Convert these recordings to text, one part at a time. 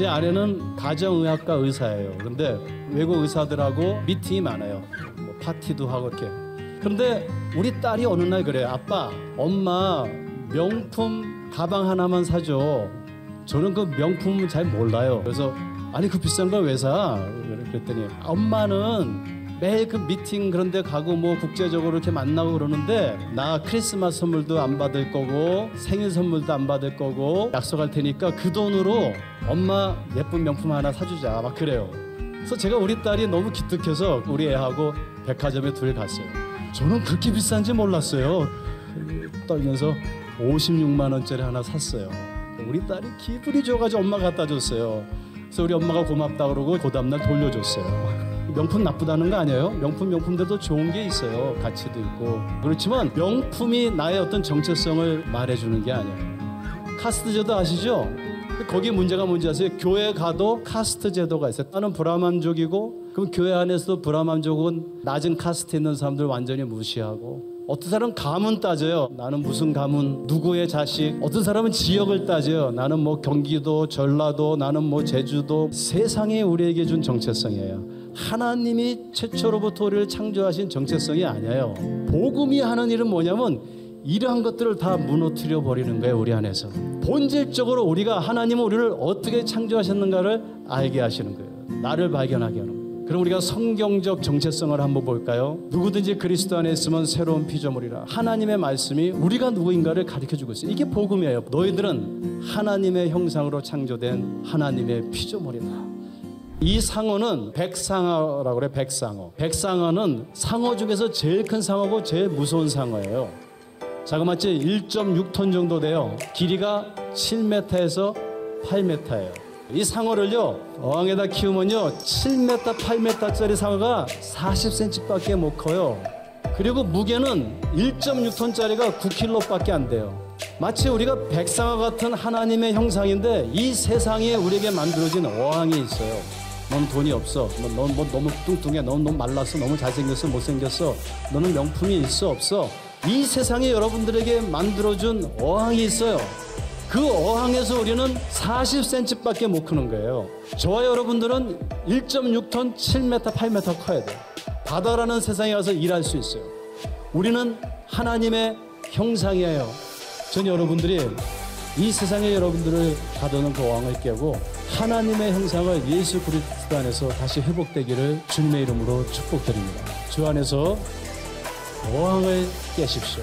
제 아내는 가정의학과 의사예요. 그런데 외국 의사들하고 미팅이 많아요. 뭐 파티도 하고 이렇게. 그런데 우리 딸이 어느 날 그래요. 아빠, 엄마 명품 가방 하나만 사줘. 저는 그 명품은 잘 몰라요. 그래서 아니 그 비싼 걸 왜 사? 그랬더니 엄마는 매일 그 미팅 그런 데 가고 뭐 국제적으로 이렇게 만나고 그러는데 나 크리스마스 선물도 안 받을 거고 생일 선물도 안 받을 거고 약속할 테니까 그 돈으로 엄마 예쁜 명품 하나 사주자 막 그래요. 그래서 제가 우리 딸이 너무 기특해서 우리 애하고 백화점에 둘이 갔어요. 저는 그렇게 비싼지 몰랐어요. 떨면서 56만 원짜리 하나 샀어요. 우리 딸이 기분이 좋아가지고 엄마가 갖다 줬어요. 그래서 우리 엄마가 고맙다 그러고 그 다음날 돌려줬어요. 명품 나쁘다는 거 아니에요. 명품들도 좋은 게 있어요. 가치도 있고. 그렇지만 명품이 나의 어떤 정체성을 말해주는 게 아니에요. 카스트 제도 아시죠? 거기 문제가 뭔지 아세요? 교회 가도 카스트 제도가 있어요. 나는 브라만족이고 그럼 교회 안에서도 브라만족은 낮은 카스트 있는 사람들 완전히 무시하고 어떤 사람은 가문 따져요. 나는 무슨 가문, 누구의 자식. 어떤 사람은 지역을 따져요. 나는 뭐 경기도, 전라도, 나는 뭐 제주도. 세상이 우리에게 준 정체성이에요. 하나님이 최초로부터 우리를 창조하신 정체성이 아니에요. 복음이 하는 일은 뭐냐면 이러한 것들을 다 무너뜨려 버리는 거예요. 우리 안에서. 본질적으로 우리가 하나님은 우리를 어떻게 창조하셨는가를 알게 하시는 거예요. 나를 발견하게 하는 거예요. 그럼 우리가 성경적 정체성을 한번 볼까요? 누구든지 그리스도 안에 있으면 새로운 피조물이라. 하나님의 말씀이 우리가 누구인가를 가르쳐주고 있어요. 이게 복음이에요. 너희들은 하나님의 형상으로 창조된 하나님의 피조물이다. 이 상어는 백상어라고 그래요. 백상어. 백상어는 상어 중에서 제일 큰 상어고 제일 무서운 상어예요. 자그마치 1.6톤 정도 돼요. 길이가 7m에서 8m예요. 이 상어를요 어항에다 키우면요 7m, 8m짜리 상어가 40cm밖에 못 커요. 그리고 무게는 1.6톤짜리가 9kg밖에 안 돼요. 마치 우리가 백상어 같은 하나님의 형상인데 이 세상에 우리에게 만들어진 어항이 있어요. 넌 돈이 없어. 넌 뭐 너무 뚱뚱해. 넌 너무 말랐어. 너무 잘생겼어. 못생겼어. 너는 명품이 있어 없어. 이 세상에 여러분들에게 만들어준 어항이 있어요. 그 어항에서 우리는 40cm밖에 못 크는 거예요. 저와 여러분들은 1.6톤, 7m, 8m 커야 돼요. 바다라는 세상에 가서 일할 수 있어요. 우리는 하나님의 형상이에요. 전 여러분들이 이 세상에 여러분들을 가두는 그 어항을 깨고 하나님의 형상을 예수 그리스도 안에서 다시 회복되기를 주님의 이름으로 축복드립니다. 주 안에서 어항을 깨십시오.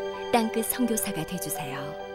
땅끝 선교사가 되어주세요.